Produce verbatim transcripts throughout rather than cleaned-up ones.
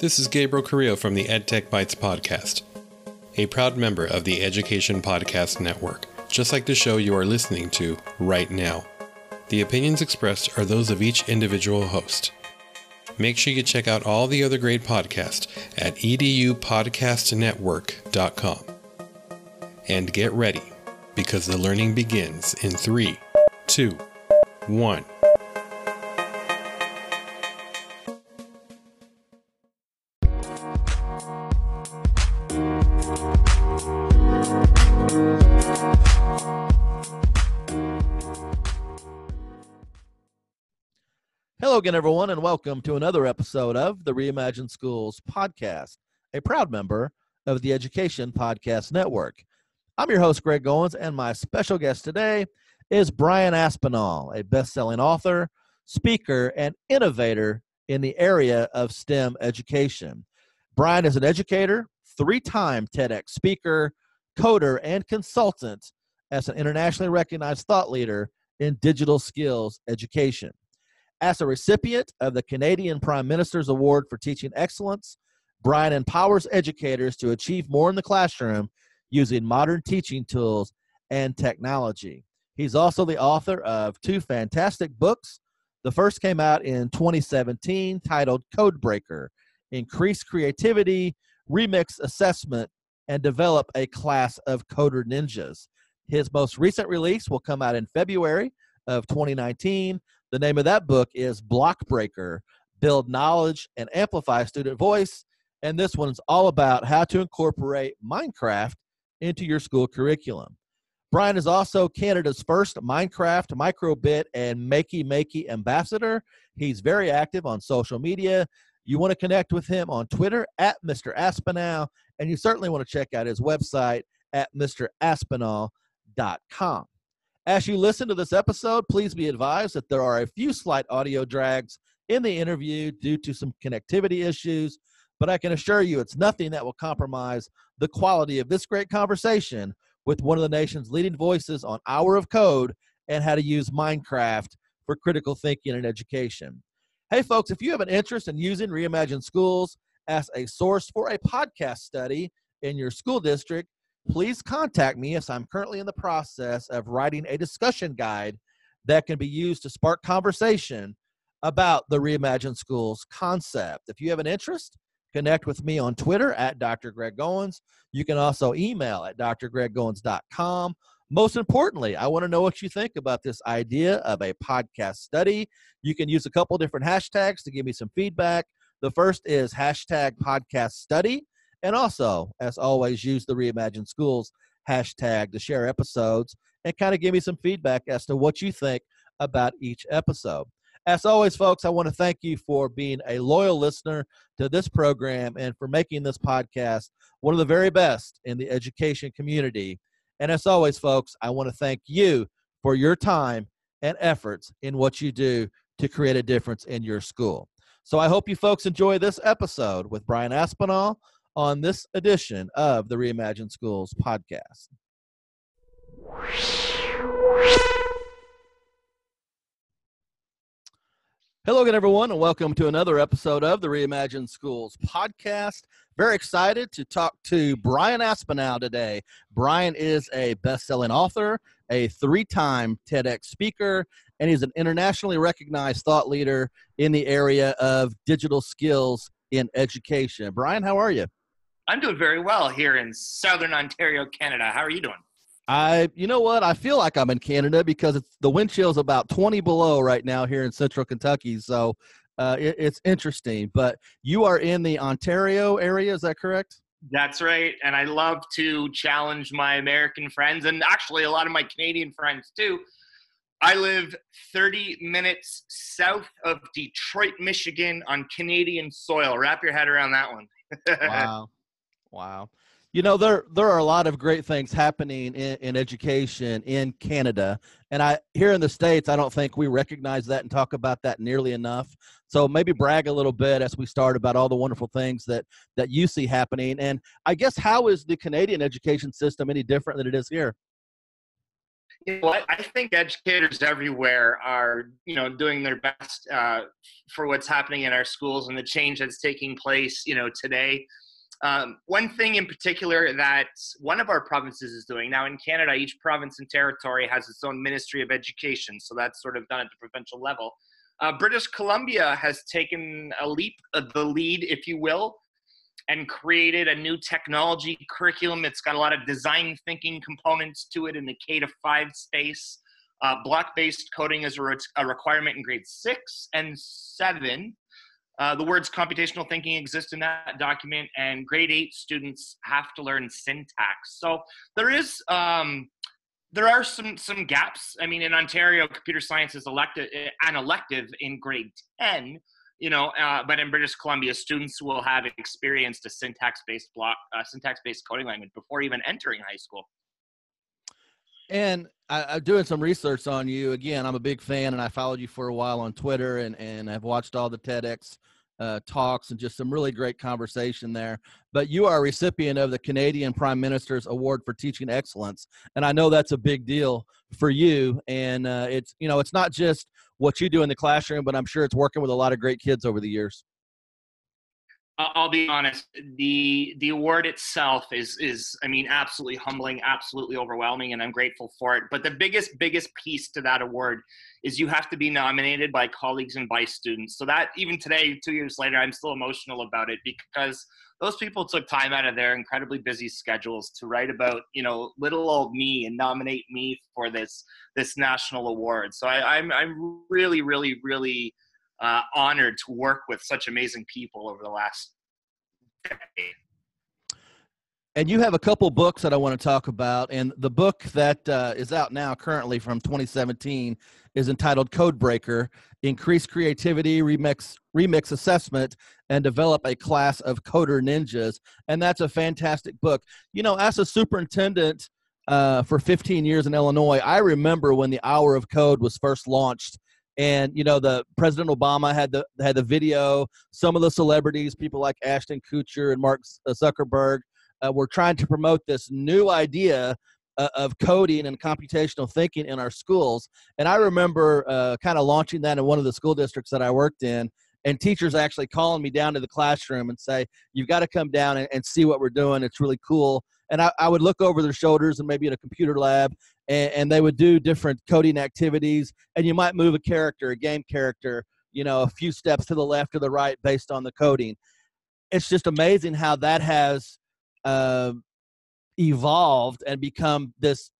This is Gabriel Carrillo from the EdTech Bytes podcast, a proud member of the Education Podcast Network, just like the show you are listening to right now. The opinions expressed are those of each individual host. Make sure you check out all the other great podcasts at edu podcast network dot com. And get ready, because the learning begins in three, two, one. Hello again, everyone, and welcome to another episode of the Reimagined Schools podcast, a proud member of the Education Podcast Network. I'm your host, Greg Goins, and my special guest today is Brian Aspinall, a best-selling author, speaker, and innovator in the area of STEM education. Brian is an educator, three-time TEDx speaker, coder, and consultant as an internationally recognized thought leader in digital skills education. As a recipient of the Canadian Prime Minister's Award for Teaching Excellence, Brian empowers educators to achieve more in the classroom using modern teaching tools and technology. He's also the author of two fantastic books. The first came out in twenty seventeen, titled Code Breaker: Increase Creativity, Remix Assessment, and Develop a Class of Coder Ninjas. His most recent release will come out in February of twenty nineteen. The name of that book is Block Breaker: Build Knowledge and Amplify Student Voice. And this one's all about how to incorporate Minecraft into your school curriculum. Brian is also Canada's first Minecraft, Microbit, and Makey Makey ambassador. He's very active on social media. You want to connect with him on Twitter at Mister Aspinall, and you certainly want to check out his website at Mister Aspinall dot com. As you listen to this episode, please be advised that there are a few slight audio drags in the interview due to some connectivity issues, but I can assure you it's nothing that will compromise the quality of this great conversation with one of the nation's leading voices on Hour of Code and how to use Minecraft for critical thinking and education. Hey, folks, if you have an interest in using Reimagined Schools as a source for a podcast study in your school district, please contact me, as I'm currently in the process of writing a discussion guide that can be used to spark conversation about the Reimagined Schools concept. If you have an interest, connect with me on Twitter at Doctor Greg Goins. You can also email at D R greg goins dot com. Most importantly, I want to know what you think about this idea of a podcast study. You can use a couple different hashtags to give me some feedback. The first is hashtag podcast study. And also, as always, use the Reimagined Schools hashtag to share episodes and kind of give me some feedback as to what you think about each episode. As always, folks, I want to thank you for being a loyal listener to this program and for making this podcast one of the very best in the education community. And as always, folks, I want to thank you for your time and efforts in what you do to create a difference in your school. So I hope you folks enjoy this episode with Brian Aspinall on this edition of the Reimagined Schools podcast. Hello again, everyone, and welcome to another episode of the Reimagined Schools podcast. Very excited to talk to Brian Aspinall today. Brian is a best-selling author, a three-time TEDx speaker, and he's an internationally recognized thought leader in the area of digital skills in education. Brian, how are you? I'm doing very well here in Southern Ontario, Canada. How are you doing? I, you know what? I feel like I'm in Canada because it's, the wind chill is about twenty below right now here in central Kentucky. So uh, it, it's interesting, but you are in the Ontario area. Is that correct? That's right. And I love to challenge my American friends and actually a lot of my Canadian friends too. I live thirty minutes south of Detroit, Michigan on Canadian soil. Wrap your head around that one. Wow. Wow. You know, there there are a lot of great things happening in, in education in Canada. And I here in the States, I don't think we recognize that and talk about that nearly enough. So maybe brag a little bit as we start about all the wonderful things that, that you see happening. And I guess how is the Canadian education system any different than it is here? you know, I, I think educators everywhere are, you know, doing their best uh, for what's happening in our schools and the change that's taking place, you know, today. Um, one thing in particular that one of our provinces is doing now in Canada, each province and territory has its own Ministry of Education. So that's sort of done at the provincial level. Uh, British Columbia has taken a leap, uh, the lead, if you will, and created a new technology curriculum. It's got a lot of design thinking components to it in the K to five space. Uh, block-based coding is a, re a requirement in grades six and seven. Uh, the words computational thinking exist in that document, and grade eight students have to learn syntax. So there is, um, there are some, some gaps. I mean, in Ontario, computer science is elective, an elective in grade ten, you know, uh, but in British Columbia, students will have experienced a syntax-based block, uh, syntax-based coding language before even entering high school. And I, I'm doing some research on you. Again, I'm a big fan, and I followed you for a while on Twitter, and, and I've watched all the TEDx uh, talks and just some really great conversation there. But you are a recipient of the Canadian Prime Minister's Award for Teaching Excellence, and I know that's a big deal for you. And uh, it's, you know, it's not just what you do in the classroom, but I'm sure it's working with a lot of great kids over the years. I'll be honest, the the award itself is, is I mean, absolutely humbling, absolutely overwhelming, and I'm grateful for it. But the biggest, biggest piece to that award is you have to be nominated by colleagues and by students. So that, even today, two years later, I'm still emotional about it, because those people took time out of their incredibly busy schedules to write about, you know, little old me and nominate me for this, this national award. So I, I'm, I'm really, really, really... Uh, honored to work with such amazing people over the last decade. And you have a couple books that I want to talk about, and the book that uh, is out now currently from twenty seventeen is entitled Code Breaker: Increase Creativity, Remix, Remix Assessment, and Develop a Class of Coder Ninjas. And that's a fantastic book. You know, as a superintendent uh, for fifteen years in Illinois, I remember when the Hour of Code was first launched. And, you know, the President Obama had the, had the video. Some of the celebrities, people like Ashton Kutcher and Mark Zuckerberg, uh, were trying to promote this new idea uh, of coding and computational thinking in our schools. And I remember uh, kind of launching that in one of the school districts that I worked in, and teachers actually calling me down to the classroom and say, you've got to come down and, and see what we're doing. It's really cool. And I, I would look over their shoulders and maybe at a computer lab, and, and they would do different coding activities. And you might move a character, a game character, you know, a few steps to the left or the right based on the coding. It's just amazing how that has uh, evolved and become this,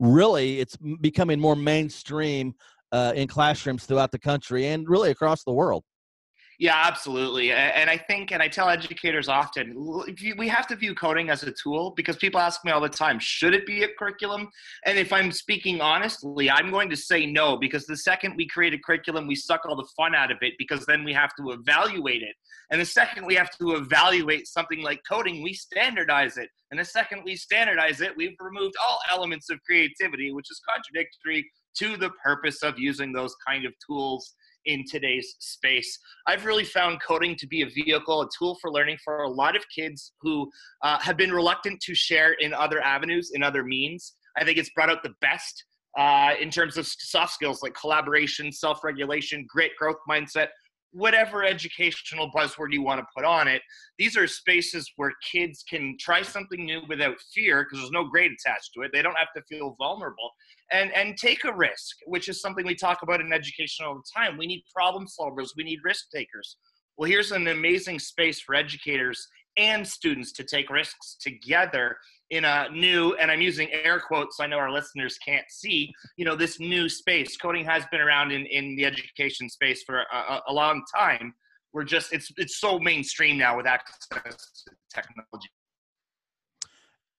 really, it's becoming more mainstream uh, in classrooms throughout the country and really across the world. Yeah, absolutely. And I think, and I tell educators often, we have to view coding as a tool, because people ask me all the time, should it be a curriculum? And if I'm speaking honestly, I'm going to say no, because the second we create a curriculum, we suck all the fun out of it, because then we have to evaluate it. And the second we have to evaluate something like coding, we standardize it. And the second we standardize it, we've removed all elements of creativity, which is contradictory to the purpose of using those kind of tools in today's space. I've really found coding to be a vehicle, a tool for learning for a lot of kids who uh, have been reluctant to share in other avenues, in other means. I think it's brought out the best uh, in terms of soft skills like collaboration, self-regulation, grit, growth mindset, whatever educational buzzword you want to put on it. These are spaces where kids can try something new without fear, because there's no grade attached to it. They don't have to feel vulnerable, and, and take a risk, which is something we talk about in education all the time. We need problem solvers. We need risk takers. Well, here's an amazing space for educators and students to take risks together in a new, and I'm using air quotes, I know our listeners can't see, you know, this new space. Coding has been around in, in the education space for a, a long time. We're just, it's, it's so mainstream now with access to technology.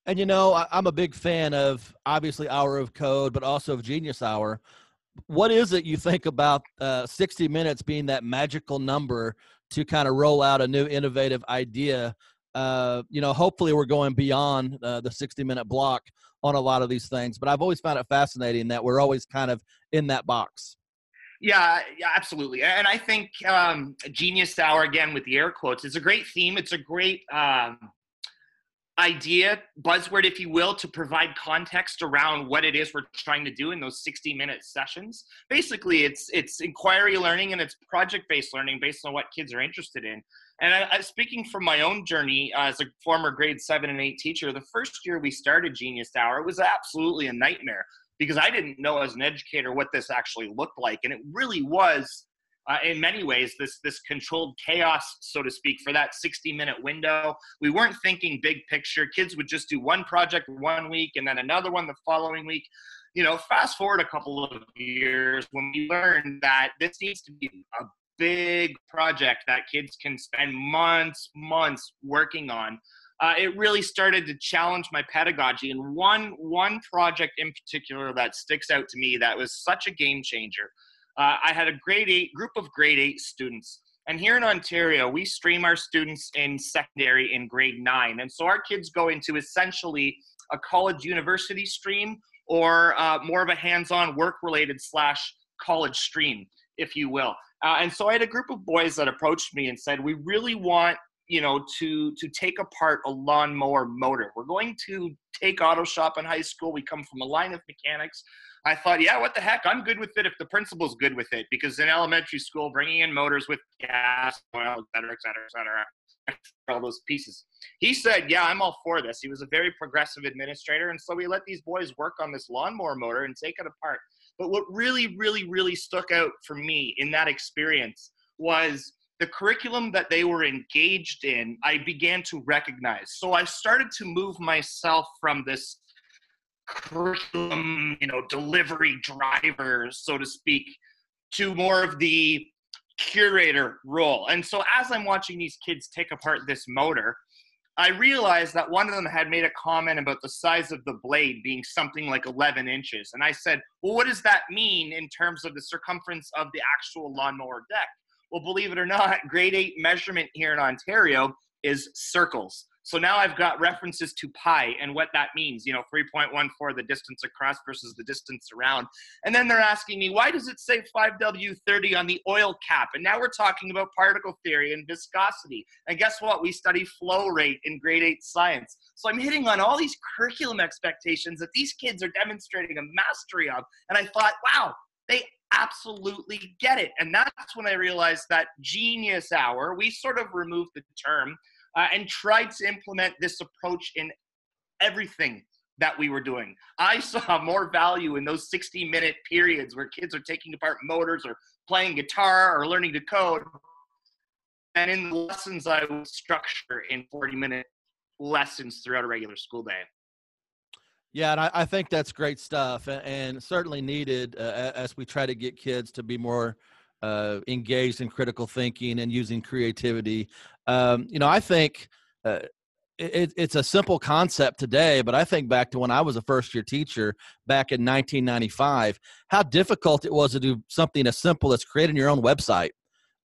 And, you know, I, I'm a big fan of, obviously, Hour of Code, but also of Genius Hour. What is it you think about uh, sixty minutes being that magical number to kind of roll out a new innovative idea? Uh, you know, hopefully we're going beyond uh, the sixty minute block on a lot of these things, but I've always found it fascinating that we're always kind of in that box. Yeah, yeah, absolutely. And I think um, Genius Hour, again, with the air quotes, is a great theme. It's a great, um, idea, buzzword, if you will, to provide context around what it is we're trying to do in those sixty minute sessions. Basically, it's it's inquiry learning and it's project-based learning based on what kids are interested in. And I, I, speaking from my own journey uh, as a former grade seven and eight teacher, the first year we started Genius Hour, it was absolutely a nightmare because I didn't know as an educator what this actually looked like. And it really was, uh, in many ways, this, this controlled chaos, so to speak, for that sixty minute window. We weren't thinking big picture. Kids would just do one project one week and then another one the following week. You know, fast forward a couple of years when we learned that this needs to be a big project that kids can spend months, months working on. Uh, it really started to challenge my pedagogy. And one, one project in particular that sticks out to me that was such a game changer. Uh, I had a grade eight group of grade eight students. And here in Ontario, we stream our students in secondary in grade nine. And so our kids go into essentially a college university stream or uh, more of a hands-on work-related slash college stream, if you will. Uh, and so I had a group of boys that approached me and said, we really want, you know, to, to take apart a lawnmower motor. We're going to take auto shop in high school. We come from a line of mechanics. I thought, yeah, what the heck? I'm good with it if the principal's good with it. Because in elementary school, bringing in motors with gas, oil, et cetera, et cetera, et cetera, all those pieces. He said, yeah, I'm all for this. He was a very progressive administrator. And so we let these boys work on this lawnmower motor and take it apart. But what really, really, really stuck out for me in that experience was the curriculum that they were engaged in, I began to recognize. So I started to move myself from this curriculum, you know, delivery driver, so to speak, to more of the curator role. And so as I'm watching these kids take apart this motor, I realized that one of them had made a comment about the size of the blade being something like eleven inches. And I said, well, what does that mean in terms of the circumference of the actual lawnmower deck? Well, believe it or not, grade eight measurement here in Ontario is circles. So now I've got references to pi and what that means, you know, three point one four, the distance across versus the distance around. And then they're asking me, why does it say five W thirty on the oil cap? And now we're talking about particle theory and viscosity. And guess what? We study flow rate in grade eight science. So I'm hitting on all these curriculum expectations that these kids are demonstrating a mastery of. And I thought, wow, they absolutely get it. And that's when I realized that Genius Hour, we sort of removed the term Uh, and tried to implement this approach in everything that we were doing. I saw more value in those sixty minute periods where kids are taking apart motors or playing guitar or learning to code, and in the lessons I would structure in forty minute lessons throughout a regular school day. Yeah, and I, I think that's great stuff, and, and certainly needed uh, as we try to get kids to be more Uh, engaged in critical thinking and using creativity. Um, you know, I think uh, it, it's a simple concept today, but I think back to when I was a first year teacher back in nineteen ninety-five, how difficult it was to do something as simple as creating your own website.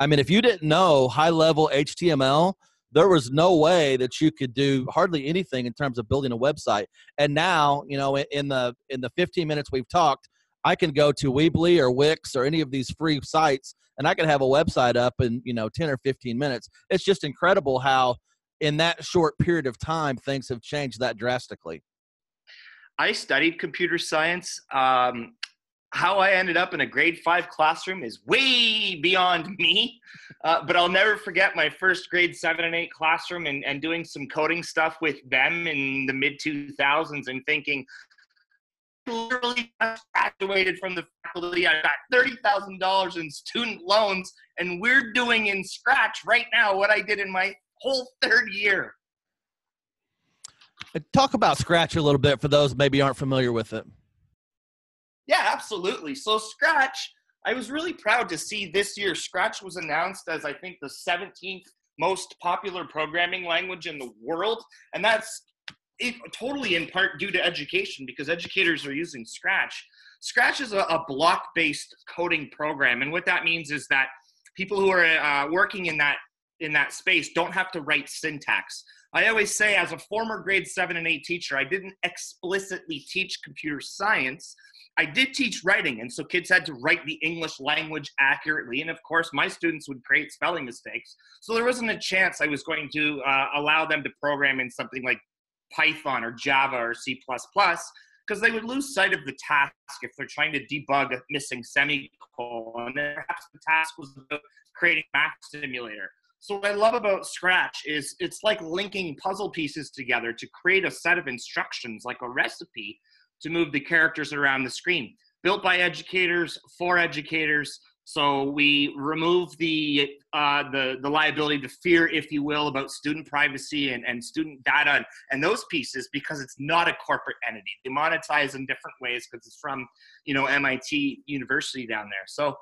I mean, if you didn't know high level H T M L, there was no way that you could do hardly anything in terms of building a website. And now, you know, in the, in the fifteen minutes we've talked, I can go to Weebly or Wix or any of these free sites, and I can have a website up in, you know, ten or fifteen minutes. It's just incredible how in that short period of time, things have changed that drastically. I studied computer science. Um, how I ended up in a grade five classroom is way beyond me, uh, but I'll never forget my first grade seven and eight classroom and, and doing some coding stuff with them in the mid two thousands and thinking, literally graduated from the faculty. I got thirty thousand dollars in student loans, and we're doing in Scratch right now what I did in my whole third year. Talk about Scratch a little bit for those maybe aren't familiar with it. Yeah, absolutely. So Scratch, I was really proud to see this year, Scratch was announced as I think the seventeenth most popular programming language in the world, and that's It, totally in part due to education, because educators are using Scratch. Scratch is a, a block-based coding program, and what that means is that people who are uh, working in that in that space don't have to write syntax. I always say, as a former grade seven and eight teacher, I didn't explicitly teach computer science. I did teach writing, and so kids had to write the English language accurately, and of course, my students would create spelling mistakes, so there wasn't a chance I was going to uh, allow them to program in something like Python or Java or C plus plus, because they would lose sight of the task if they're trying to debug a missing semicolon. Perhaps the task was about creating a math simulator. So what I love about Scratch is it's like linking puzzle pieces together to create a set of instructions, like a recipe, to move the characters around the screen. Built by educators, for educators, so we remove the, uh, the, the liability, the fear, if you will, about student privacy and, and student data and, and those pieces, because it's not a corporate entity. They monetize in different ways because it's from, you know, M I T University down there. So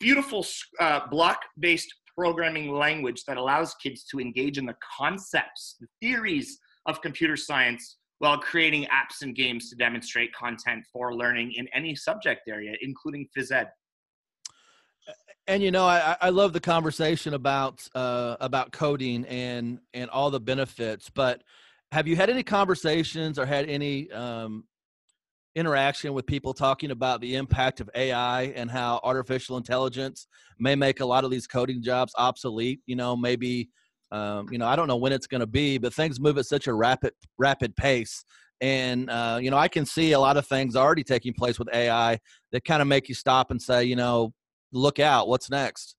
beautiful uh, block-based programming language that allows kids to engage in the concepts, the theories of computer science while creating apps and games to demonstrate content for learning in any subject area, including phys ed. And, you know, I, I love the conversation about, uh, about coding and, and all the benefits, but have you had any conversations or had any um, interaction with people talking about the impact of A I and how artificial intelligence may make a lot of these coding jobs obsolete? You know, maybe, um, you know, I don't know when it's going to be, but things move at such a rapid, rapid pace. And, uh, you know, I can see a lot of things already taking place with A I that kind of make you stop and say, you know, look out, what's next?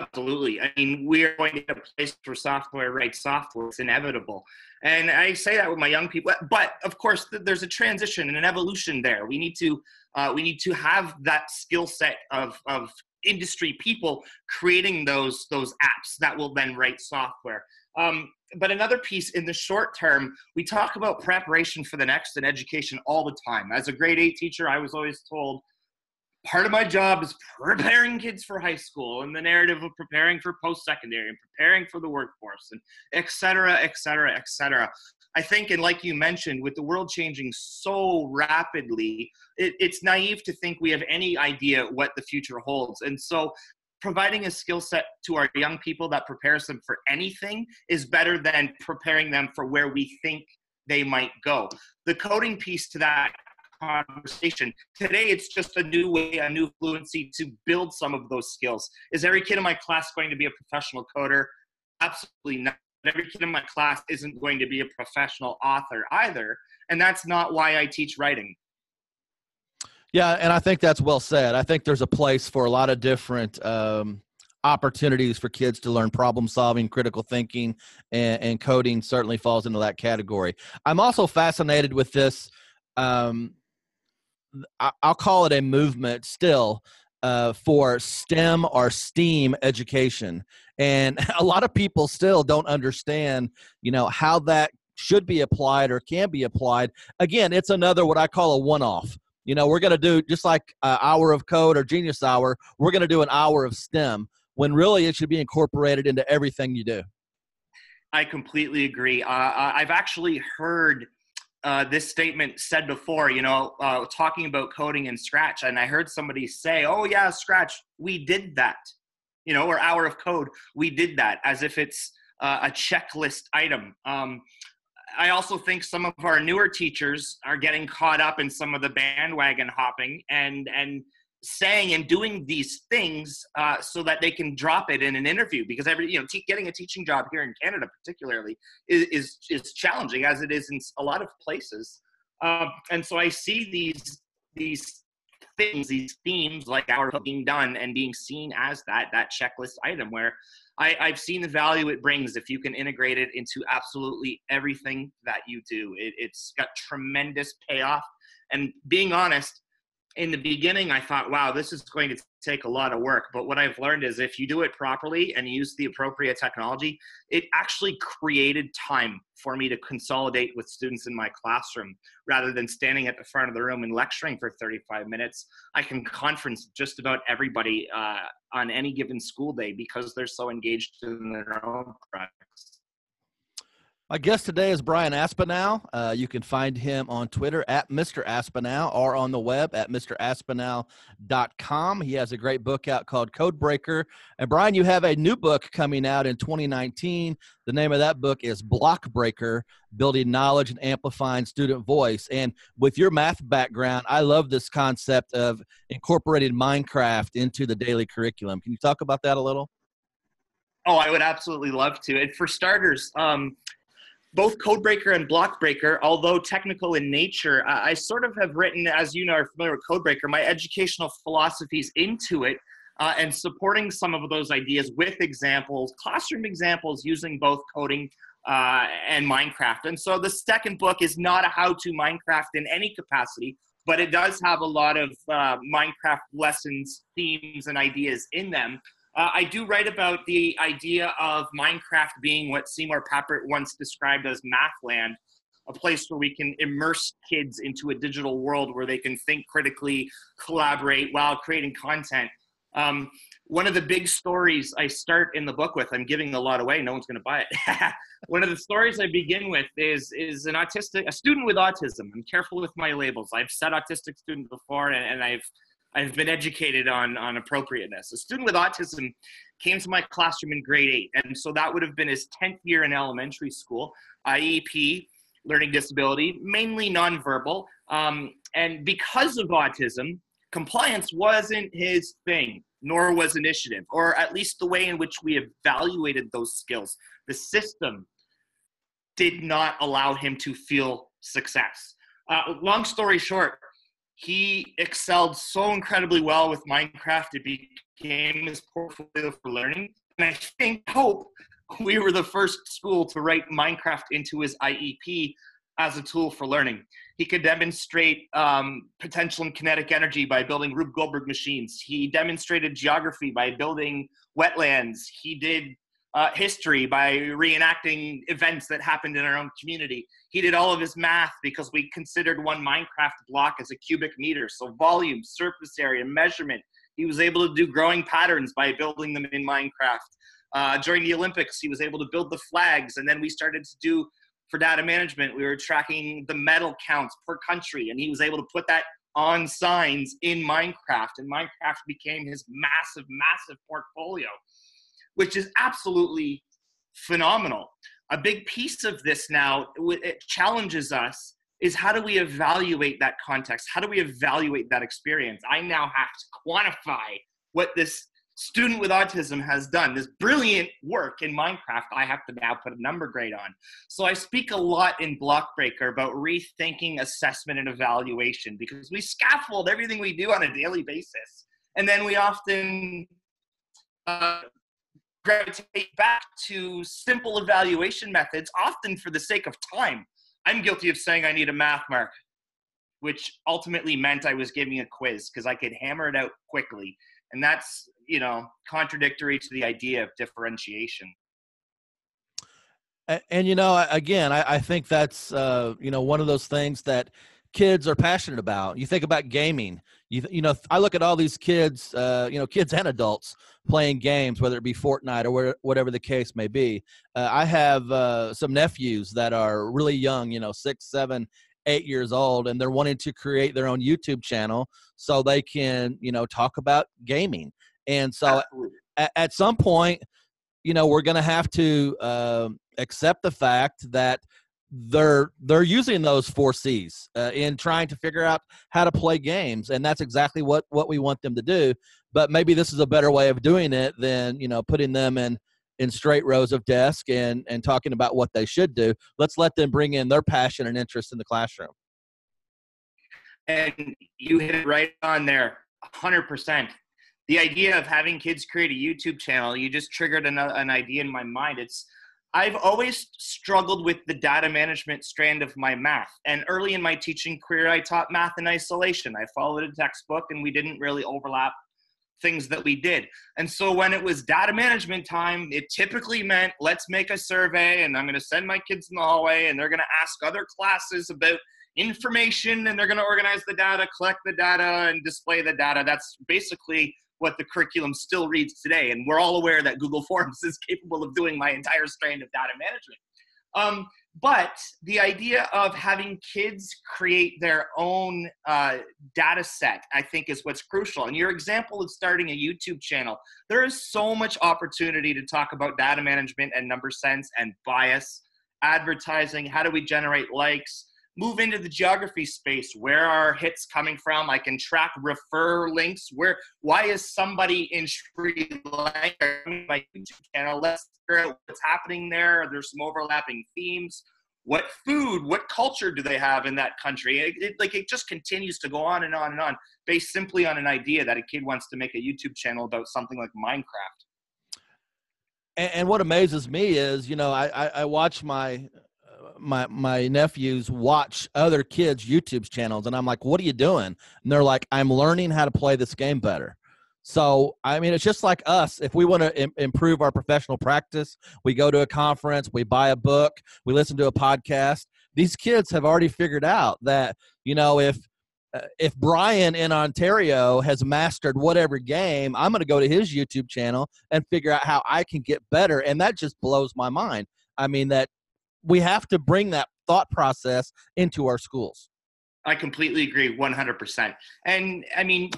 Absolutely. I mean, we're going to get a place where software writes software. It's inevitable. And I say that with my young people, but of course th there's a transition and an evolution there. We need to, uh, we need to have that skill set of, of industry people creating those, those apps that will then write software. Um, but another piece in the short term, we talk about preparation for the next in education all the time. As a grade eight teacher, I was always told, part of my job is preparing kids for high school and the narrative of preparing for post-secondary and preparing for the workforce and et cetera, et cetera, et cetera. I think, and like you mentioned, with the world changing so rapidly, it, it's naive to think we have any idea what the future holds. And so providing a skill set to our young people that prepares them for anything is better than preparing them for where we think they might go. The coding piece to that conversation. Today, it's just a new way, a new fluency to build some of those skills. Is every kid in my class going to be a professional coder? Absolutely not. Every kid in my class isn't going to be a professional author either, and that's not why I teach writing. Yeah, and I think that's well said. I think there's a place for a lot of different um, opportunities for kids to learn problem solving, critical thinking, and, and coding certainly falls into that category. I'm also fascinated with this um, I'll call it a movement still uh, for STEM or STEAM education. And a lot of people still don't understand, you know, how that should be applied or can be applied. Again, it's another what I call a one-off. You know, we're going to do just like uh, Hour of Code or Genius Hour, we're going to do an hour of STEM when really it should be incorporated into everything you do. I completely agree. Uh, I've actually heard Uh, this statement said before, you know, uh, talking about coding in Scratch, and I heard somebody say, oh yeah, Scratch, we did that, you know, or Hour of Code, we did that, as if it's uh, a checklist item. Um, I also think some of our newer teachers are getting caught up in some of the bandwagon hopping and, and saying and doing these things uh, so that they can drop it in an interview, because every, you know, te getting a teaching job here in Canada particularly is, is, is challenging, as it is in a lot of places. Uh, and so I see these, these things, these themes like our being done and being seen as that, that checklist item, where I, I've seen the value it brings if you can integrate it into absolutely everything that you do. It, it's got tremendous payoff. And being honest, in the beginning, I thought, wow, this is going to take a lot of work. But what I've learned is if you do it properly and use the appropriate technology, it actually created time for me to consolidate with students in my classroom. Rather than standing at the front of the room and lecturing for thirty-five minutes, I can conference just about everybody uh, on any given school day because they're so engaged in their own projects. My guest today is Brian Aspinall. Uh, you can find him on Twitter at Mister Aspinall or on the web at Mister Aspinall dot com. He has a great book out called Code Breaker. And Brian, you have a new book coming out in twenty nineteen. The name of that book is Block Breaker, Building Knowledge and Amplifying Student Voice. And with your math background, I love this concept of incorporating Minecraft into the daily curriculum. Can you talk about that a little? Oh, I would absolutely love to. And for starters, um, both Code Breaker and Block Breaker, although technical in nature, I, I sort of have written, as you know, are familiar with Code Breaker, my educational philosophies into it, uh, and supporting some of those ideas with examples, classroom examples using both coding uh, and Minecraft. And so the second book is not a how-to Minecraft in any capacity, but it does have a lot of uh, Minecraft lessons, themes, and ideas in them. Uh, I do write about the idea of Minecraft being what Seymour Papert once described as Mathland, a place where we can immerse kids into a digital world where they can think critically, collaborate while creating content. Um, one of the big stories I start in the book with, I'm giving a lot away, no one's gonna buy it. One of the stories I begin with is, is an autistic, a student with autism. I'm careful with my labels. I've said autistic student before, and, and I've I've been educated on, on appropriateness. A student with autism came to my classroom in grade eight, and so that would have been his tenth year in elementary school, I E P, learning disability, mainly nonverbal. Um, and because of autism, compliance wasn't his thing, nor was initiative, or at least the way in which we evaluated those skills. The system did not allow him to feel success. Uh, long story short, he excelled so incredibly well with Minecraft, it became his portfolio for learning. And I think, hope, we were the first school to write Minecraft into his I E P as a tool for learning. He could demonstrate um, potential and kinetic energy by building Rube Goldberg machines. He demonstrated geography by building wetlands. He did uh, history by reenacting events that happened in our own community. He did all of his math because we considered one Minecraft block as a cubic meter. So volume, surface area, measurement. He was able to do growing patterns by building them in Minecraft. Uh, during the Olympics, he was able to build the flags. And then we started to do, for data management, we were tracking the medal counts per country. And he was able to put that on signs in Minecraft. And Minecraft became his massive, massive portfolio, which is absolutely phenomenal. A big piece of this now, it challenges us, is how do we evaluate that context? How do we evaluate that experience? I now have to quantify what this student with autism has done. This brilliant work in Minecraft, I have to now put a number grade on. So I speak a lot in Block Breaker about rethinking assessment and evaluation, because we scaffold everything we do on a daily basis. And then we often uh, gravitate back to simple evaluation methods, often for the sake of time. I'm guilty of saying I need a math mark, which ultimately meant I was giving a quiz because I could hammer it out quickly. And that's, you know, contradictory to the idea of differentiation. And, and you know, again, I, I think that's, uh, you know, one of those things that kids are passionate about. You think about gaming. You, you know, I look at all these kids, uh, you know, kids and adults playing games, whether it be Fortnite or where, whatever the case may be. Uh, I have uh, some nephews that are really young, you know, six, seven, eight years old, and they're wanting to create their own YouTube channel so they can, you know, talk about gaming. And so at, at some point, you know, we're going to have to uh, accept the fact that they're they're using those four C's uh, in trying to figure out how to play games, and that's exactly what what we want them to do. But maybe this is a better way of doing it than, you know, putting them in in straight rows of desk and and talking about what they should do. Let's let them bring in their passion and interest in the classroom. And you hit it right on there, one hundred percent. The idea of having kids create a YouTube channel, you just triggered an, an idea in my mind. It's I've always struggled with the data management strand of my math. And early in my teaching career, I taught math in isolation. I followed a textbook and we didn't really overlap things that we did. And so when it was data management time, it typically meant let's make a survey and I'm gonna send my kids in the hallway and they're gonna ask other classes about information and they're gonna organize the data, collect the data and display the data. That's basically what the curriculum still reads today. And we're all aware that Google Forms is capable of doing my entire strand of data management. Um, but the idea of having kids create their own uh, data set, I think, is what's crucial. And your example of starting a YouTube channel, there is so much opportunity to talk about data management and number sense and bias, advertising, how do we generate likes, move into the geography space. Where are hits coming from? I can track refer links. Where? Why is somebody in Sri Lanka on my YouTube channel? Let's figure out what's happening there. There's some overlapping themes. What food, what culture do they have in that country? It, it, like it just continues to go on and on and on, based simply on an idea that a kid wants to make a YouTube channel about something like Minecraft. And, and what amazes me is, you know, I, I, I watch my, my, my nephews watch other kids' YouTube channels, and I'm like, what are you doing? And they're like, I'm learning how to play this game better. So, I mean, it's just like us. If we want to im- improve our professional practice, we go to a conference, we buy a book, we listen to a podcast. These kids have already figured out that, you know, if uh, if Brian in Ontario has mastered whatever game, I'm going to go to his YouTube channel and figure out how I can get better. And that just blows my mind. I mean, that we have to bring that thought process into our schools. I completely agree, one hundred percent. And, I mean...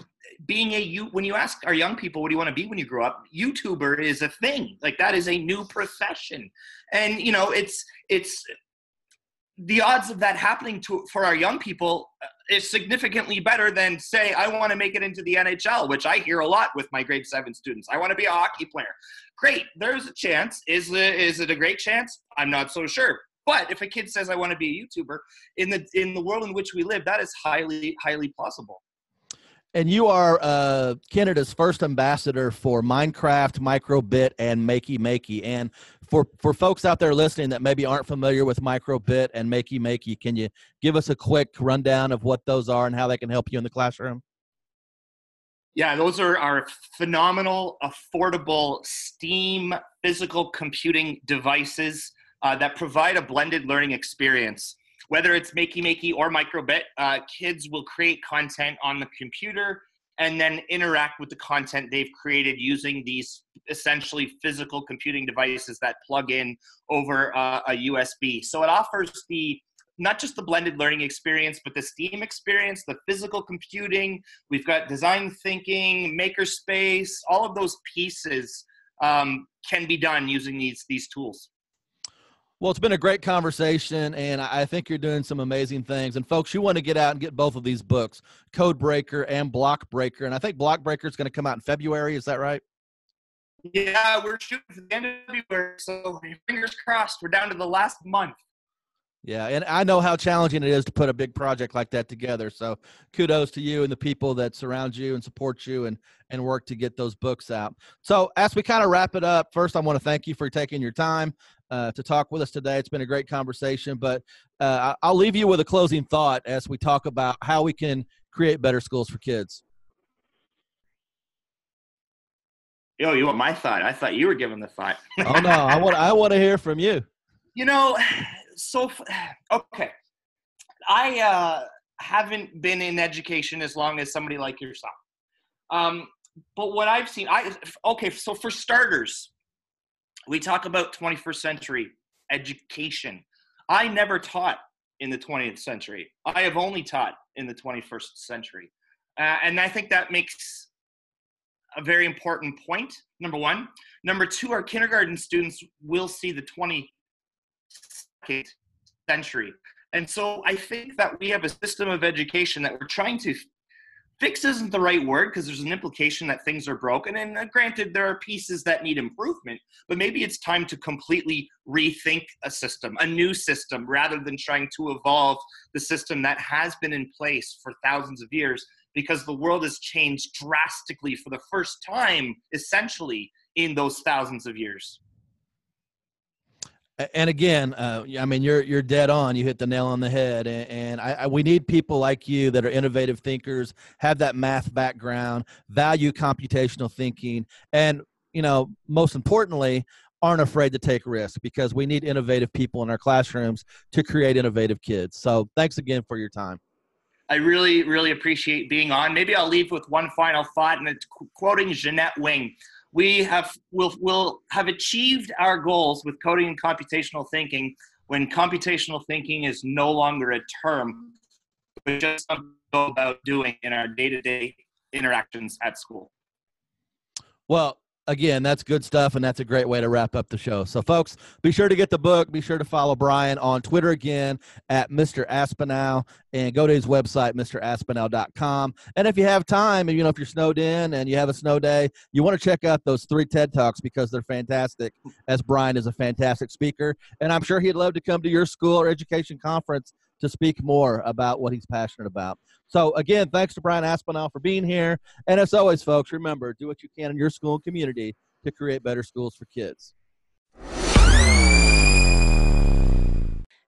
being a you when you ask our young people, what do you want to be when you grow up? YouTuber is a thing. Like, that is a new profession. And, you know, it's, it's the odds of that happening to, for our young people is significantly better than, say, I want to make it into the N H L, which I hear a lot with my grade seven students. I want to be a hockey player. Great. There's a chance. Is it, is it a great chance? I'm not so sure. But if a kid says, I want to be a YouTuber, in the, in the world in which we live, that is highly, highly plausible. And you are uh, Canada's first ambassador for Minecraft, Microbit, and Makey Makey. And for, for folks out there listening that maybe aren't familiar with Microbit and Makey Makey, can you give us a quick rundown of what those are and how they can help you in the classroom? Yeah, those are our phenomenal, affordable STEAM physical computing devices uh, that provide a blended learning experience. Whether it's Makey Makey or Microbit, uh, kids will create content on the computer and then interact with the content they've created using these essentially physical computing devices that plug in over uh, a U S B. So it offers the, not just the blended learning experience, but the STEAM experience, the physical computing. We've got design thinking, makerspace, all of those pieces um, can be done using these, these tools. Well, it's been a great conversation, and I think you're doing some amazing things. And, folks, you want to get out and get both of these books, Code Breaker and Block Breaker. And I think Block Breaker is going to come out in February. Is that right? Yeah, we're shooting for the end of February, so fingers crossed. We're down to the last month. Yeah, and I know how challenging it is to put a big project like that together. So kudos to you and the people that surround you and support you and, and work to get those books out. So as we kind of wrap it up, first, I want to thank you for taking your time Uh, to talk with us today. It's been a great conversation, but uh, I'll leave you with a closing thought as we talk about how we can create better schools for kids. Yo, you want my thought? I thought you were giving the thought. Oh no, I want I want to hear from you. You know, so okay, I uh, haven't been in education as long as somebody like yourself, um, but what I've seen, I okay, so for starters. We talk about twenty-first century education. I never taught in the twentieth century. I have only taught in the twenty-first century. Uh, and I think that makes a very important point, number one. Number two, our kindergarten students will see the twenty-second century. And so I think that we have a system of education that we're trying to fix isn't the right word, because there's an implication that things are broken. And uh, granted, there are pieces that need improvement, but maybe it's time to completely rethink a system, a new system, rather than trying to evolve the system that has been in place for thousands of years, because the world has changed drastically for the first time, essentially, in those thousands of years. And again, uh, I mean, you're you're dead on. You hit the nail on the head. And, and I, I, we need people like you that are innovative thinkers, have that math background, value computational thinking, and, you know, most importantly, aren't afraid to take risks, because we need innovative people in our classrooms to create innovative kids. So thanks again for your time. I really, really appreciate being on. Maybe I'll leave with one final thought, and it's quoting Jeanette Wing. We have will will have achieved our goals with coding and computational thinking when computational thinking is no longer a term, but just something we go about doing in our day-to-day interactions at school. Well, again, that's good stuff, and that's a great way to wrap up the show. So, folks, be sure to get the book. Be sure to follow Brian on Twitter again at Mister Aspinall, and go to his website, Mister Aspinall dot com. And if you have time, you know, if you're snowed in and you have a snow day, you want to check out those three TED Talks because they're fantastic, as Brian is a fantastic speaker. And I'm sure he'd love to come to your school or education conference to speak more about what he's passionate about. So, again, thanks to Brian Aspinall for being here. And as always, folks, remember, do what you can in your school and community to create better schools for kids.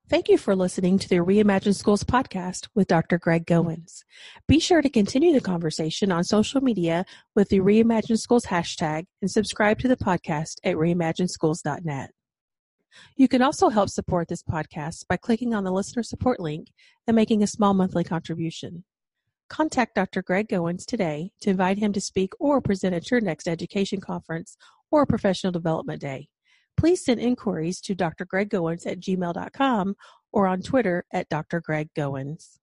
Thank you for listening to the Reimagined Schools podcast with Doctor Greg Goins. Be sure to continue the conversation on social media with the Reimagined Schools hashtag and subscribe to the podcast at reimagined schools dot net. You can also help support this podcast by clicking on the listener support link and making a small monthly contribution. Contact Doctor Greg Goins today to invite him to speak or present at your next education conference or professional development day. Please send inquiries to d r greg goins at gmail dot com or on Twitter at Doctor Greg Goins.